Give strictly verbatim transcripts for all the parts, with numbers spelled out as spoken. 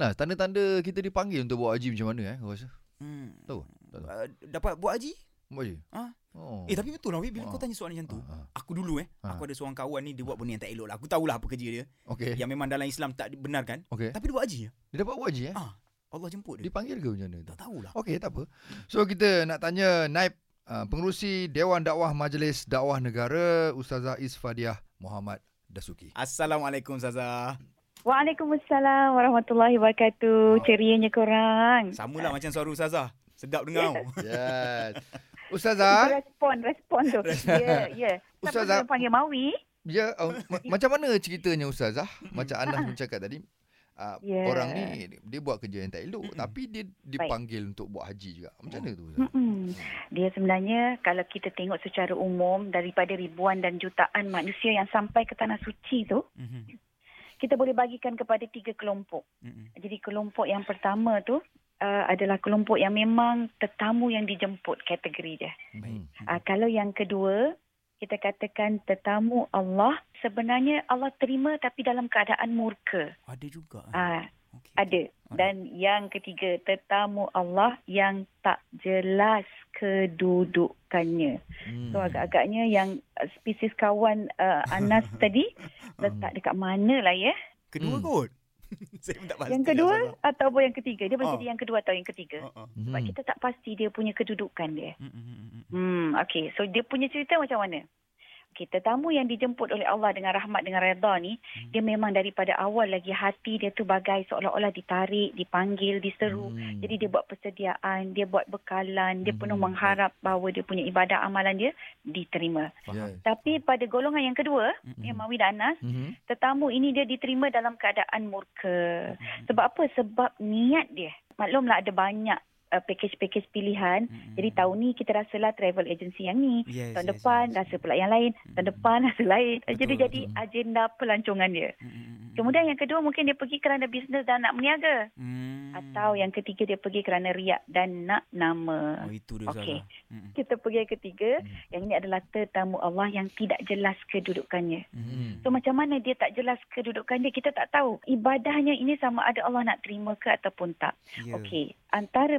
Lah, tanda-tanda kita dipanggil untuk buat haji macam mana eh, kau rasa? Hmm. Tahu? Tahu. Uh, dapat buat haji? Buat haji? Ha? Oh. Eh, tapi betul lah bila oh. kau tanya soalan macam tu. Ha. Aku dulu eh, ha. aku ada seorang kawan ni, dia buat benda yang tak elok lah. Aku tahulah apa kerja dia. Okay. Yang memang dalam Islam tak dibenarkan. Okay. Tapi dia buat haji. Dia dapat buat haji eh? Ha. Allah jemput dia. Dipanggil ke macam mana? Tak tahulah. Okey, tak apa. So kita nak tanya Naib uh, Pengerusi Dewan Dakwah Majlis Dakwah Negara, Ustazah Isfadiyah Muhammad Dasuki. Assalamualaikum Ustazah. Waalaikumsalam warahmatullahi wabarakatuh. Oh. Cerianya korang. Samalah macam suara Ustazah. Sedap dengar. Yes. Ustazah. Respon, respon tu. Ya, ya. Ustazah panggil Mawi. Ya, uh, ma- macam mana ceritanya Ustazah? Macam Anas pun cakap tadi. Uh, yeah. Orang ni dia buat kerja yang tak elok, mm-hmm. tapi dia dipanggil Baik. Untuk buat haji juga. Macam mana tu? Mm-hmm. Dia sebenarnya kalau kita tengok secara umum daripada ribuan dan jutaan manusia yang sampai ke tanah suci tu, mm-hmm. kita boleh bagikan kepada tiga kelompok. Mm-hmm. Jadi kelompok yang pertama tu uh, adalah kelompok yang memang tetamu yang dijemput, kategori dia. Mm-hmm. Uh, kalau yang kedua, kita katakan tetamu Allah, sebenarnya Allah terima tapi dalam keadaan murka. Ada juga. Ah, okay. Ada. Dan ada. Yang ketiga, tetamu Allah yang tak jelas kedudukannya. Hmm. So agak-agaknya yang spesies kawan uh, Anas tadi letak dekat mana lah ya? Kedua hmm. kot. Yang kedua ataupun yang ketiga. Dia boleh jadi oh. yang kedua atau yang ketiga. Oh, oh. Sebab hmm. kita tak pasti dia punya kedudukan dia. Hmm, hmm okey. So dia punya cerita macam mana? Okey, tetamu yang dijemput oleh Allah dengan rahmat dengan redha ni, hmm. dia memang daripada awal lagi hati dia tu bagai seolah-olah ditarik, dipanggil, diseru. Hmm. Jadi dia buat persediaan, dia buat bekalan, dia hmm. penuh mengharap bahawa dia punya ibadah amalan dia diterima. Yes. Tapi pada golongan yang kedua, hmm. yang Mawi dan Anas, hmm. tetamu ini dia diterima dalam keadaan murka. Hmm. Sebab apa? Sebab niat dia. Maklumlah ada banyak Uh, package-package pilihan. Mm-hmm. Jadi tahun ni kita rasalah travel agency yang ni. Yes, tahun yes, depan yes. rasa pula yang lain. Mm-hmm. Tahun depan rasa lain. Betul, jadi betul. Jadi agenda pelancongan dia. Mm-hmm. Kemudian yang kedua mungkin dia pergi kerana bisnes dan nak meniaga. Mm-hmm. Atau yang ketiga dia pergi kerana riak dan nak nama. Oh, itu dia okay. Mm-hmm. Kita pergi yang ketiga. Mm-hmm. Yang ini adalah tetamu Allah yang tidak jelas kedudukannya. Mm-hmm. So macam mana dia tak jelas kedudukannya, kita tak tahu. Ibadahnya ini sama ada Allah nak terima ke ataupun tak. Yeah. Okey. Antara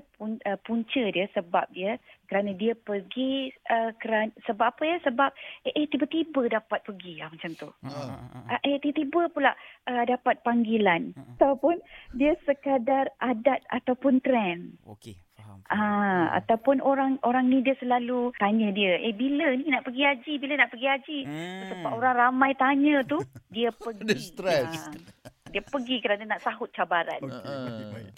punca dia, sebab dia kerana dia pergi uh, kerana, sebab apa ya, sebab eh, eh tiba-tiba dapat pergi lah, macam tu uh. Uh, eh tiba-tiba pula uh, dapat panggilan uh. ataupun dia sekadar adat ataupun trend. Okey, faham, faham. Uh, ataupun orang orang ni dia selalu tanya dia, eh bila ni nak pergi haji, bila nak pergi haji hmm. sebab orang ramai tanya tu dia pergi. Dia stres. Uh, dia pergi kerana nak sahut cabaran. Okay. Uh.